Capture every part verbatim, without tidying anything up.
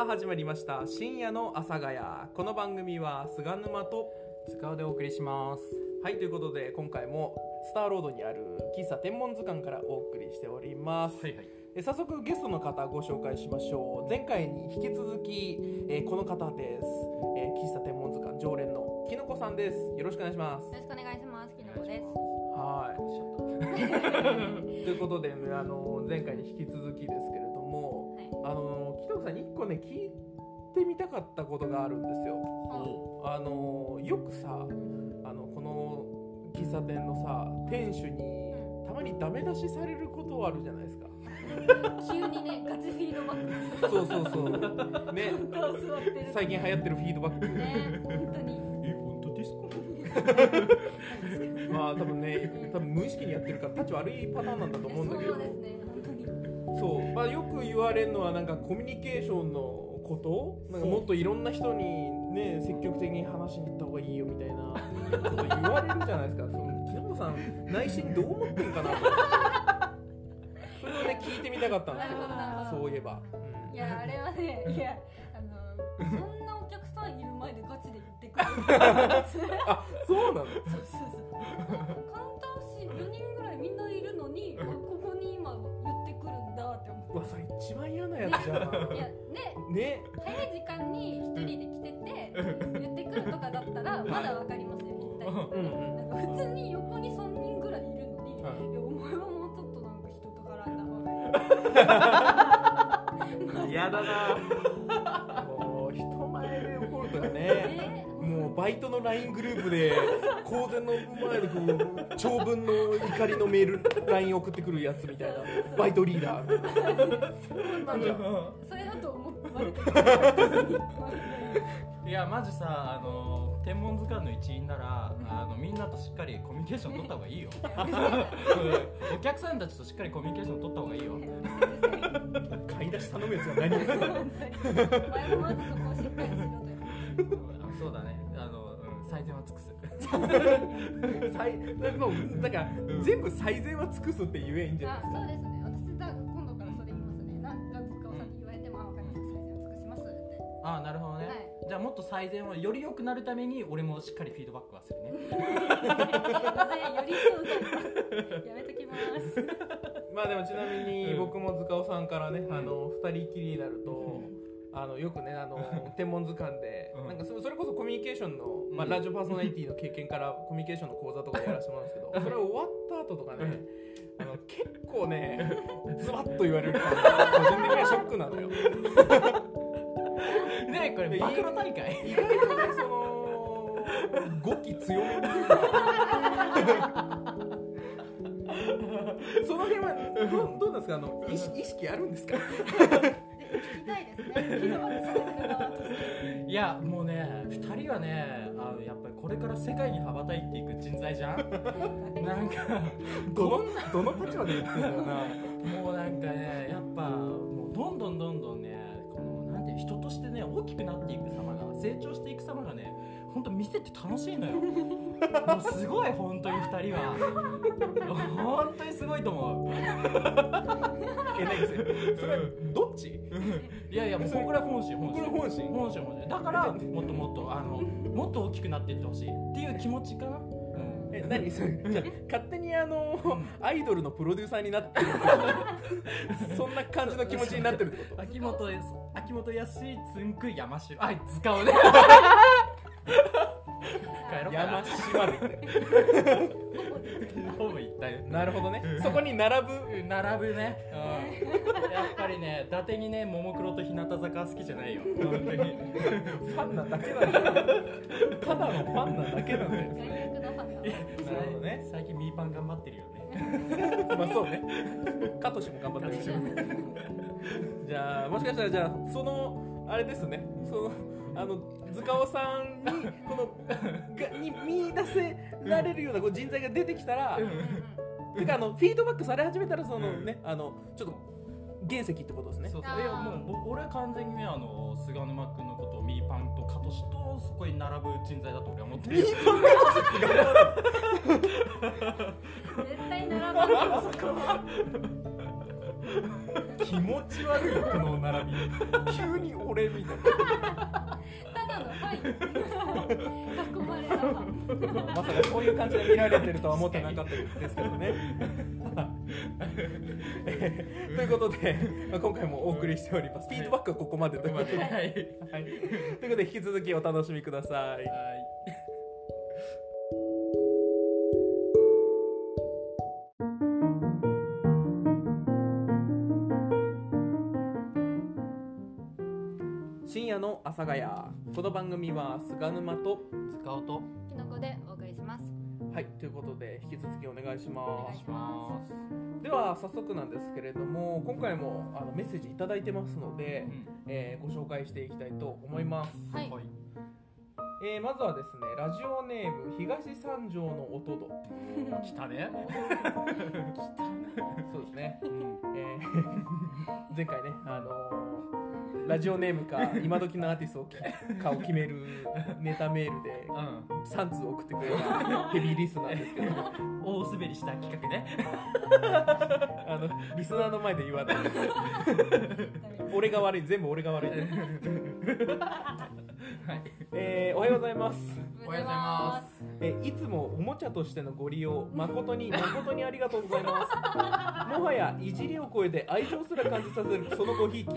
さあ始まりました深夜の阿佐ヶ谷。この番組は菅沼と塚尾でお送りします。はい、ということで今回もスターロードにある喫茶天文図鑑からお送りしております。はいはい、え早速ゲストの方ご紹介しましょう。前回に引き続き、えー、この方です、えー、喫茶天文図鑑常連のきのこさんです。よろしくお願いします。よろしくお願いします。きのこです。はいということで、あの前回に引き続きですけれども、はい、あのきのこさんにいっこね聞いてみたかったことがあるんですよ。はい、あのよくさ、あのこの喫茶店のさ店主にたまにダメ出しされることあるじゃないですか。急にねガチフィードバックそうそうそう、ね、最近流行ってるフィードバックね、本当にえ本当ですかまあ多分ね、多分無意識にやってるからタッチ悪いパターンなんだと思うんだけど、そうですね、本当にそう、まあ、よく言われるのはなんかコミュニケーションのことなんかもっといろんな人に、ね、積極的に話しに行った方がいいよみたいなこと言われるじゃないですか。そのきのこさん内心どう思ってるかなそれをね聞いてみたかったんですけど、そういえば、うん、いやあれはね、いやあのそんなお客さんいる前でガチで言ってくるあ、そうなの。そうそうそう、よにんぐらいみんないるのに、うん、ここに今言ってくるんだって思って。うわ、それ一番嫌なやつじゃん。ね、いや、ね、ね、早い時間に一人で来てて言ってくるとかだったらまだわかりますよ、一体って。うん、なんか普通に横にさんにんぐらいいるのに、うん、いやお前はもうちょっとなんか人と絡んだ方がいい。嫌だなもう人前で怒るとかね、えーもうバイトの ライン グループで公然の前でこう長文の怒りのメール ライン 送ってくるやつみたいな、バイトリーダーそうなんじゃん、それだと思っていやマジさ、あの天文図鑑の一員ならあのみんなとしっかりコミュニケーション取った方がいいよお客さんたちとしっかりコミュニケーション取った方がいいよ買い出し頼むやつは何お前もまずそこをしっかりしろというそうだね、あの、うん、最善は尽くす最もうだから、うん、全部最善は尽くすって言えんじゃないですか。あ、そうですね、私だ今度からそれ言いますね。なんか塚尾さんに言われても、うん、あ、わかりました、最善は尽くしますって。ああ、なるほどね、はい、じゃあもっと最善をより良くなるために俺もしっかりフィードバックはするねよりそうだやめときます。まあでもちなみに僕も塚尾さんからね、うん、あのふたりきりになると、うんあのよくね、あの天文図鑑で、うん、なんかそれこそコミュニケーションの、まあ、ラジオパーソナリティの経験からコミュニケーションの講座とかやらせてもらうんですけど、それ終わった後とかね、あの結構ね、ズバッと言われるから個人的にはショックなのよね、これ暴露大会意外とね、その語気強めにその辺は ど, どうなんですか、あの 意, 識意識あるんですか聞きたいですねいやもうねふたりはね、あのやっぱりこれから世界に羽ばたいていく人材じゃんなんかどのどの立場で言ってんだろうなもうなんかねやっぱもうどんどんどんどんね、このなんて人としてね大きくなっていく様が、成長していく様がね、本当見てて楽しいのよもうすごい、本当にふたりは本当にすごいと思うえ、ないですよそれはどっちいやいや、もうこれは本心本心本心本心本心だから、もっともっとあのもっと大きくなっていってほしいっていう気持ちかな、うん、え、何それ勝手にあの、うん、アイドルのプロデューサーになってるそんな感じの気持ちになってるってこと。秋元です、秋元康、つんく、山城、あ、塚尾ね山島でほぼ一体。なるほどね、そこに並ぶ並ぶね、うん、やっぱりね、伊達にね、ももクロと日向坂好きじゃないよ本当にファンなだけなんだよただのファンなだけなんだよなるほどね、最近ミーパン頑張ってるよねまあそうね、カトシも頑張ってるしじゃあ、もしかしたらじゃあ、そのあれですね、そのあの塚尾さんにこのがに見出せられるようなこう人材が出てきたら、てかあのフィードバックされ始めたらそのね、あのちょっと原石ってことですね。そうそう、いやもう俺は完全にね、あの菅沼君のことをミーパンとカトシとそこに並ぶ人材だと俺は思ってるよ。ミーパン絶対並ぶ。気持ち悪いこの並び急に俺みたいなただのファイ囲まれたまさかこういう感じで見られてるとは思ってなかったですけどねえー、ということで、まあ、今回もお送りしております、うん、フィードバックはここまでということで、はいはい、ということで引き続きお楽しみください、はい深夜の阿佐ヶ谷、この番組は菅沼と塚尾ときのこでお送りします。はい、ということで引き続きお願いします。では早速なんですけれども、今回もあのメッセージいただいてますので、うんえー、ご紹介していきたいと思います。はい、はいえー、まずはですね、ラジオネーム東三条のおとど来たね来たそうですね、うんえー、前回ね、あのー、ラジオネームか今時のアーティストかを決めるネタメールでさん通送ってくれたヘビーリスナーですけど大滑りした企画ねあのリスナーの前で言わない俺が悪い、全部俺が悪いはいえー、おはようございます。おはようございます。えいつもおもちゃとしてのご利用誠に誠にありがとうございます。もはやいじりを超えて愛情すら感じさせるそのごひいき。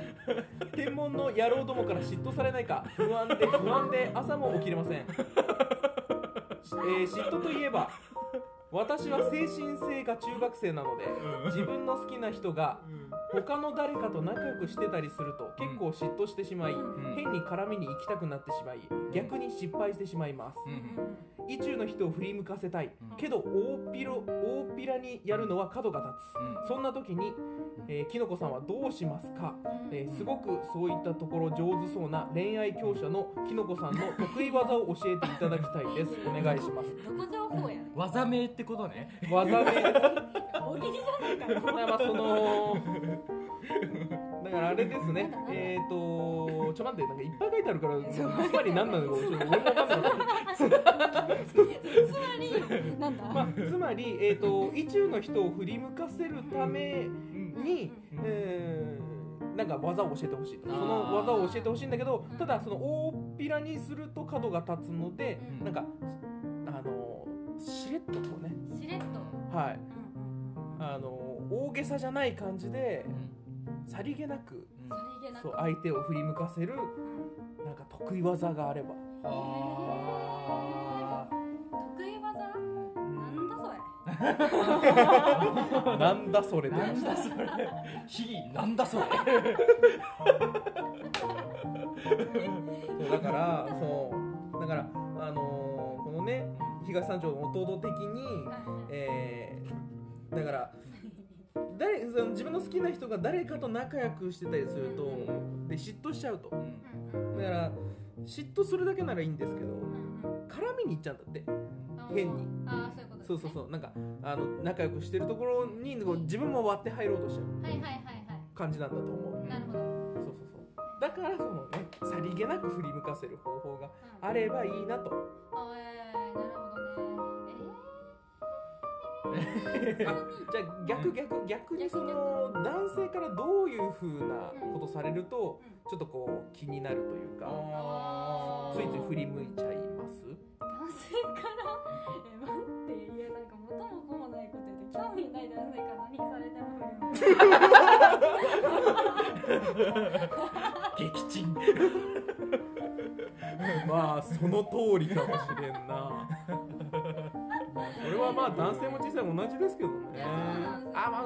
天文の野郎どもから嫉妬されないか不安で不安で朝も起きれません。えー、嫉妬といえば。私は精神性が中学生なので、自分の好きな人が他の誰かと仲良くしてたりすると結構嫉妬してしまい、変に絡みに行きたくなってしまい、逆に失敗してしまいます。意中の人を振り向かせたいけど大っぴろ、大っぴらにやるのは角が立つ。そんな時に、えー、きのこさんはどうしますか、えー、すごくそういったところ上手そうな恋愛強者のきのこさんの得意技を教えていただきたいです。お願いします。どこ情報や技名ってことね。技名おぎりじゃないかな、まあ、そのだからあれですねえーとちょ待って、なんかいっぱい書いてあるからつまり何なのか俺も分かんなかったつまりなんだ、まあ、つまり、えーと意中の人を振り向かせるために、うんえー、なんか技を教えてほしい、その技を教えてほしいんだけど、ただその大っぴらにすると角が立つので、うん、なんかあのしれっとこうねしれっとはい、うん、あの大げさじゃない感じで、うん、さりげなく、うん、そう相手を振り向かせる、うん、なんか得意技があれば、あ得意技なんだそれなんだそれひーなんだそれそうだからそうだからあのー、このね東三条の弟的に、えー、だから誰その自分の好きな人が誰かと仲良くしてたりするとで嫉妬しちゃうと、だから嫉妬するだけならいいんですけど絡みに行っちゃうんだって変に。ああそういうことですね。そうそうそう、なんかあの仲良くしてるところに自分も割って入ろうとしちゃう、はいはいはいはい、感じなんだと思う。なるほど。そうそうそう。だからそのねさりげなく振り向かせる方法があればいいなと。あえー、なるほどね。えー、あじゃあ逆逆逆にその男性からどういう風なことされるとちょっとこう気になるというか、ついつい振り向いちゃいます。男性からえ待っていやなんか元も子もないことで興味ない男性から何されても激鎮まあその通りかもしれんなそれはまあ男性も実際同じですけどね。あ、まあ、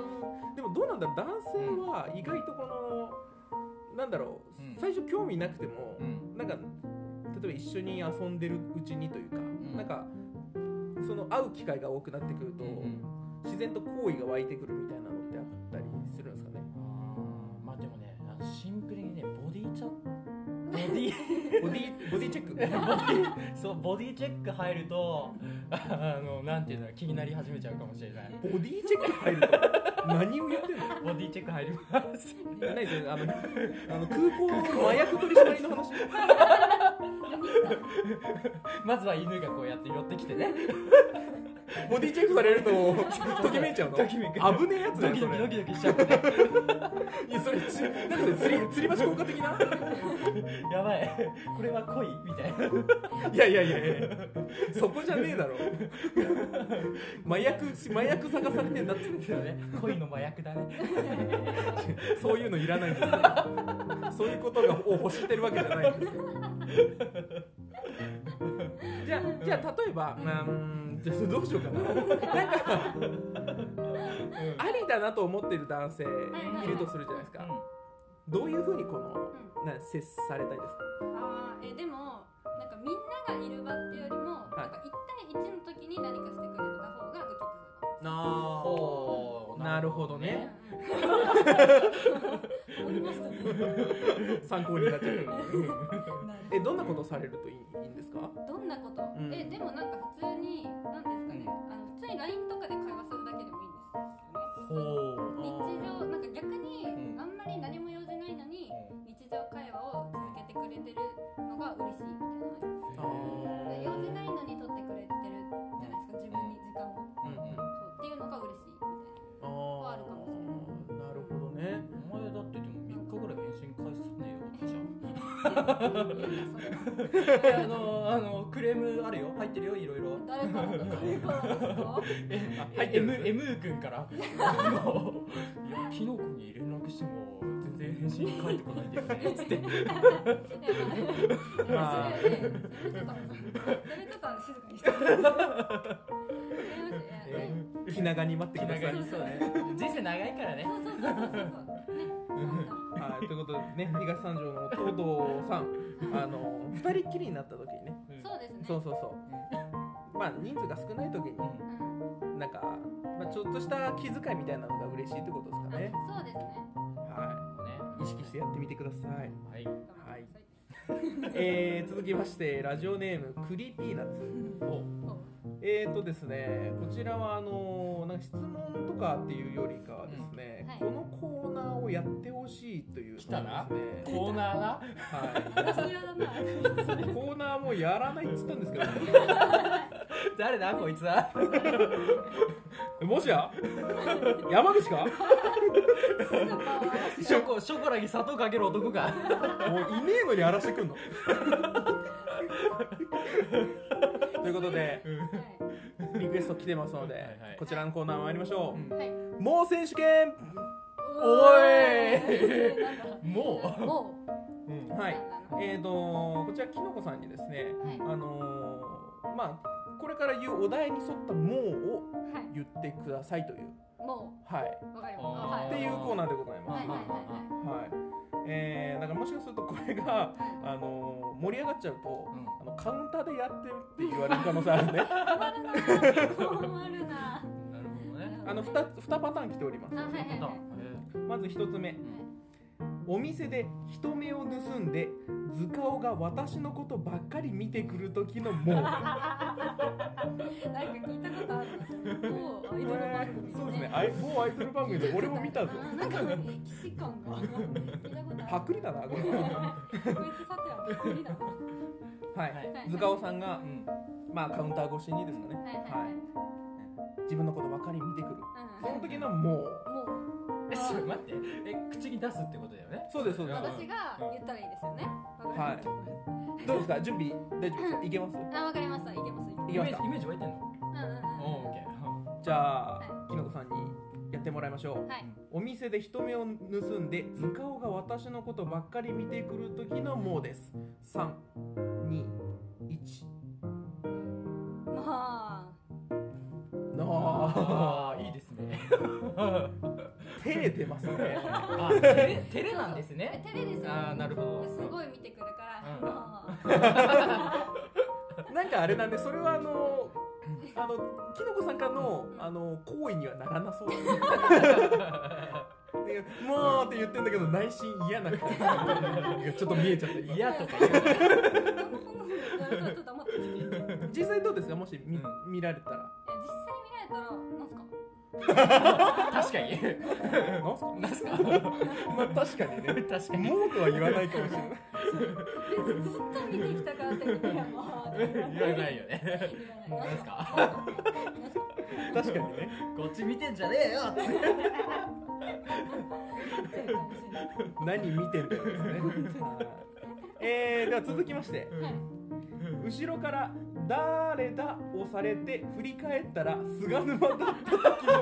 でもどうなんだろう、男性は意外とこのなんだろう、うん、最初興味なくても、うん、なんか例えば一緒に遊んでるうちにというか、うん、なんかその会う機会が多くなってくると、うん、自然と好意が湧いてくるみたいなのってあったりするんですかね。あまあでもね、あのシンプルにねボディチャボディボディボディチェックボディそうボディチェック入るとあのなんていうの気になり始めちゃうかもしれない。ボディチェック入ると何を言ってんの。ボディチェック入ります何ですか、あのあの空港の麻薬取締りの話まずは犬がこうやって寄ってきてねボディチェックされるとときめいちゃうの。危ねえやつだよそれ。ドキドキしちゃう。いやそれなんか釣り釣り橋効果的な。やばい。これは恋みたいな。いやいやいやいや。そこじゃねえだろ。麻薬麻薬探されてんだってんですよね。恋の麻薬だね。そういうのいらないんですよ。そういうことがを欲してるわけじゃないんですよ。じゃあ、じゃあ例えば、うん、じゃあどうしようかな。なんか、うん、ありだなと思ってる男性いるとするじゃないですか。どういうふうにこの、うん、なんか接されたいですか。あー、えでもなんかみんながいる場っていうよりも、はい、なんかいち対いちの時に何かしてくれた方がドキッとするな。あー、なるほどね。参考になっちゃう。え、どんなことされるといいんですか？どんなこと？うん、え、でもなんか普通になんですかね、あの普通に ライン とかで会話するだけでもいいんですよね。日常なんか逆にあんまり何も用事ないのに日常会話を続けてくれてるのが嬉しいみたいな。あー、用事ないのに取ってくれてるじゃないですか。自分に時間を、うんうん、そうっていうのが嬉しいみたいなのはあるかもしれない。あのあのクレームあるよ、入ってるよ、いろいろ。誰からですか？え、M M 君から。キノコに連絡しても全然返信返ってこないんだよね。つって。ああ。それちょっと静かにして。気長に待ってください。人生長いからね。そうそうそうそうそう。はい、ということでね、東三条の東堂さん、あの二人っきりになった時にね、そうですね、そうそうそう、まあ人数が少ない時に、うん、なんか、まあ、ちょっとした気遣いみたいなのが嬉しいってことですかね。そうですね。はい、ね、意識してやってみてください。はい、はい、えー、続きましてラジオネームクリーピーナッツ。えーとですね、こちらはあのなんか質問とかっていうよりかはですね、うん、はい、このコーナーをやってほしいというのですね。来たなコーナーな、はい、コーナーもやらないって言ったんですけど、ね、誰だこいつは。もしや山口か。ショコ、ショコラに砂糖かける男か。もういねえのに荒らしてくんの。ということで、はい、リクエスト来てますので、はいはい、こちらのコーナー参りましょう。はい、もう選手権。おい。もう。うん、はい。えっとこちらきのこさんにですね、はい、あのー、まあこれから言うお題に沿ったもうを言ってくださいという。もう。はい。わかります。っていうコーナーでございます。はい。えー、だからもしかするとこれが、あのー、盛り上がっちゃうと、うん、あのカウンターでやってって言われる可能性あるね。困るな。あの に, にパターン来ております。まずひとつめ、はい、お店で人目を盗んで塚尾が私のことばっかり見てくる時のもう。なんか聞いたことある。もうアイドル番組、ね、そうですね、もうアイドル番組で俺も見たぞ。なんか既視感が。パクリだな、これは。はい、塚尾さんが、まあカウンター越しにですかね。はい。自分のことばかり見てくる。その時のもう。え、ちょっと待って、え、口に出すってことだよね。そうですそうです。私が言ったらいいですよね。はい。どうですか、準備大丈夫ですか。いけます。あ、わかりました。いけます。イメージ湧いてんの。うんうんうん。オッケー。じゃあきのこさんに。やってもらいましょう。はい、お店で人目を盗んで塚尾が私のことばっかり見てくる時のもうです。さん、に、いち。まあああ、いいですね。照れてますね。あ、照れ照れなんですね。照れですね。ああ、なるほど。すごい見てくるから、うん、なんかあれなんで、それはあのーあのきのこさんからのあの行為にはならなそうです。もうって言ってんだけど内心嫌な感じ。ちょっと見えちゃった。嫌とか。実際どうですか、もし見られたら。実際見られたらなんすか。確かに何すか何すかまあ確かにね、確かにもうとは言わないかもしれない。ずっと見てきたからってことやもう言わないよね。何すか確かにね、こっち見てんじゃねえよって何見てんだよですね。えーでは続きまして、後ろから誰だ押されて振り返ったら菅沼だった時の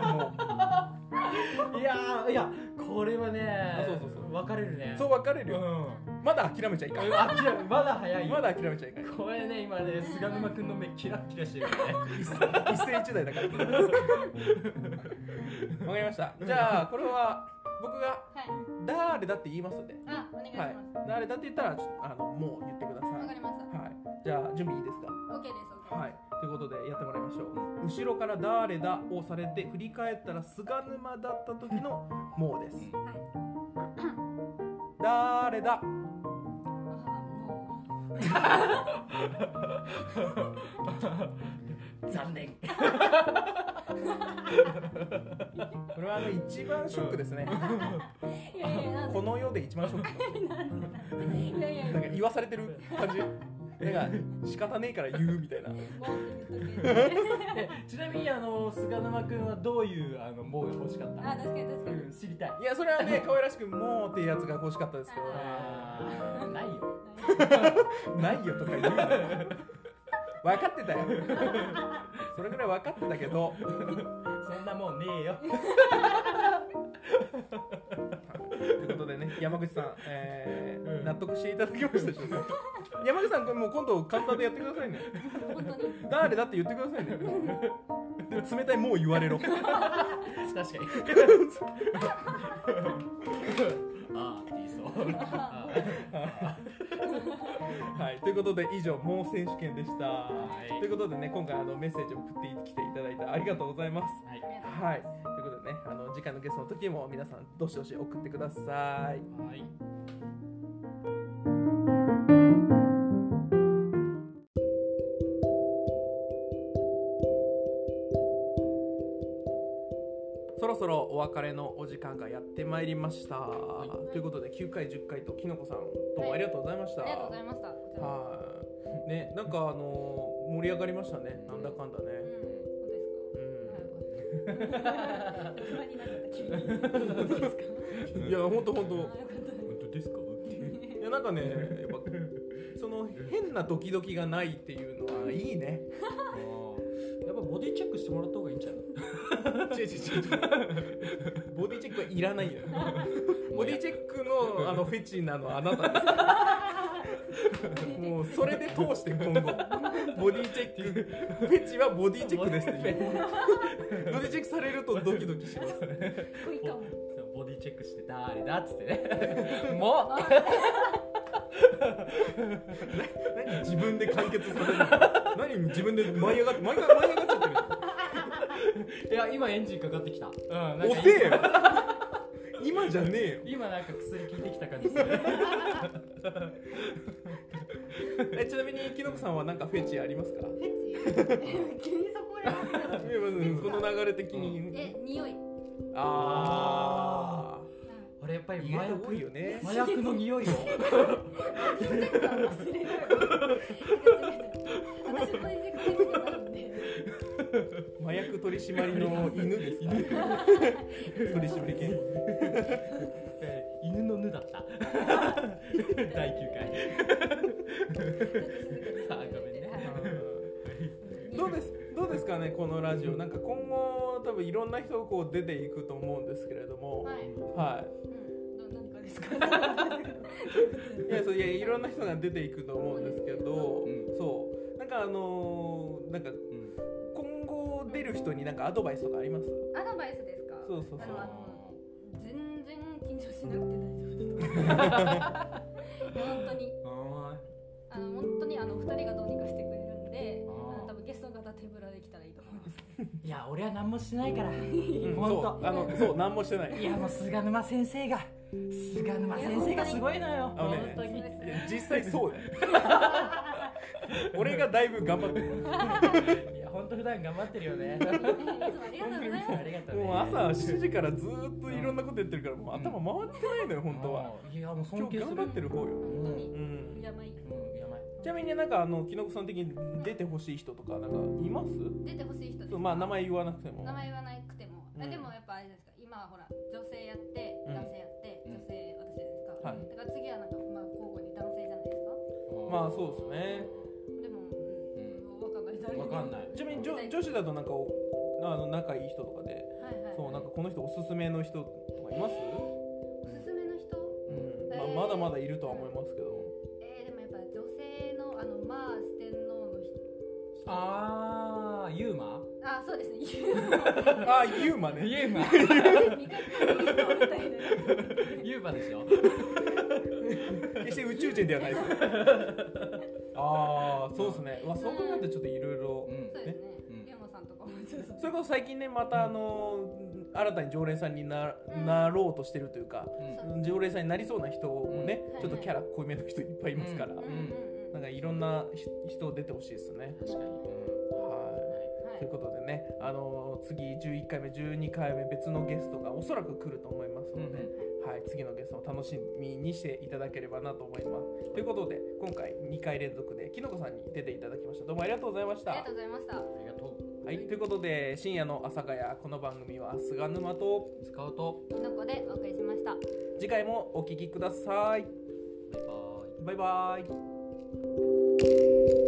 もいやーいやこれはね、そうそうそう分かれるね。そう分かれるよ。まだ諦めちゃいかん。まだ早い。まだ諦めちゃいかん。これね今ね菅沼くんの目キラッキラしてるね。一世一代だから。わかりました。じゃあこれは僕が誰だって言いますんで。あ、お願いします。誰だって言ったらあのもう言ってください。わかりました。はい。じゃあ準備いいですか。オッケーです。はい。ということでやってもらいましょう。後ろから誰だをされて振り返ったら菅沼だった時のもうです。誰だ。残念。これはあの一番ショックですね。この世で一番ショック。なんか言わされてる感じ。なんか仕方ねえから言うみたいな。ちなみにあの菅沼くんはどういうあのもうが欲しかった？あ、確かに確かに。知りたい。いやそれはね可愛らしくもうっていうやつが欲しかったですけど。ないよ。ないよとか言うな。分かってたよ。それぐらい分かってたけど。そんなもんねえよ。ということでね、山口さん、えーうん、納得していただきましたでしょうか。山口さん、これもう今度簡単でやってくださいね。本当に誰だって言ってくださいね。で冷たいもう言われろ。確かに。ああ、いいそう。はい、ということで以上もう選手権でした。はい、ということでね、今回あのメッセージを送ってきていただいてありがとうございます。はい、はい、ということでね、あの次回のゲストの時も皆さんどしどし送ってください。はい。そろそろお別れのお時間がやってまいりました、はい、ということできゅうかいじゅっかいときのこさんどうもありがとうございました。ありがとうございました。はいね、なんかあの盛り上がりましたね、なんだかんだね。うん、本当ですか。うん。いや本当本当。本当ですか。いやなんかねやっぱその変なドキドキがないっていうのはいいね。やっぱボディチェックしてもらった方がいいんじゃない？違う違う違う。ボディチェックはいらないよ。ボディチェックのあのフェチなのはあなたです。もうそれで通して今後ボディチェックフェチはボディチェックですっていう。ボディチェックされるとドキドキします。ボディチェックして誰だっつってね。もう。何自分で完結させるの？何自分で舞い上がって毎回舞い上がっちゃってる。いや今エンジンかかってきた。うん、遅えよ。今じゃねえよ。今なんか薬効いてきた感じする。えちなみにきのこさんはなんかフェチありますか？フェチ？急にそこや。この流れ的に。え匂い。ああ。あれやっぱり麻薬多いよね。麻薬の匂いを。麻薬取締りの犬ですか。取締犬。犬のぬだった。だいきゅうかい。さあごめんね。どうですどうですかねこのラジオ、なんか今後多分いろんな人がこう出ていくと思うんですけれども、はい。はい何かですか。いやそういやいろんな人が出ていくと思うんですけど、うん、そうなんかあのー、なんか、うん、今後出る人になんかアドバイスとかあります？アドバイスですか？そうそうそう。あの全然緊張しなくて大丈夫です。本当に。あの本当にあの二人がどうにかしてくれるんで、多分ゲストの方手ぶらできたらいいと思います。いや俺は何もしないから。本当。あのそう何もしてない。いやもう菅沼先生が。菅沼先生がすごいのよ。本当に実際そうだよ。俺がだいぶ頑張ってる。いや本本当普段頑張ってるよね。いつもありがとうございます。ありがとうね。もう朝しちじからずっといろんなこと言ってるから、もう頭回ってないのよ、本当は。いやもう尊敬する。今日頑張ってる方よ。本当に。やばい。やばい。ちなみになんかあのきのこさん的に出てほしい人とかなんかいます？出てほしい人ですか。まあ名前言わなくても。名前言わなくても。でもやっぱあれですか。今はほら女性やって男性やって女性私ですか。だから次はなんかまあ交互に男性じゃないですか。まあそうですね。わかんない。ちなみに 女, 女子だとなんかあの仲いい人とかで、はいはい、そうなんかこの人おすすめの人とかいます？おすすめの人？うん。まあ、まだまだいるとは思いますけど。えー、でもやっぱ女性のあのまあ四天王の人。ああユーマ？あそうですねユーマ。あユーマね。ユーマ。ユーマでしょ。決して宇宙人ではないです。ああそうですね。わそう考えてちょっといろいろそうですね。ユーマさんとかもちょっとそれこそ最近ねまたあの新たに常連さんになろうとしてるというか常連さんになりそうな人もねちょっとキャラ濃いめの人いっぱいいますからなんかいろんな人出てほしいですね。確かに。はいということでねあの次じゅういっかいめじゅうにかいめ別のゲストがおそらく来ると思いますので。はい、次のゲストを楽しみにしていただければなと思います。ということで、今回にかい連続できのこさんに出ていただきました。どうもありがとうございました。ありがとうございました。ありがとう。はい、ということで、深夜の阿佐ヶ谷、この番組は菅沼と塚尾ときのこでお送りしました。次回もお聞きください。バイバイ。バイバイ。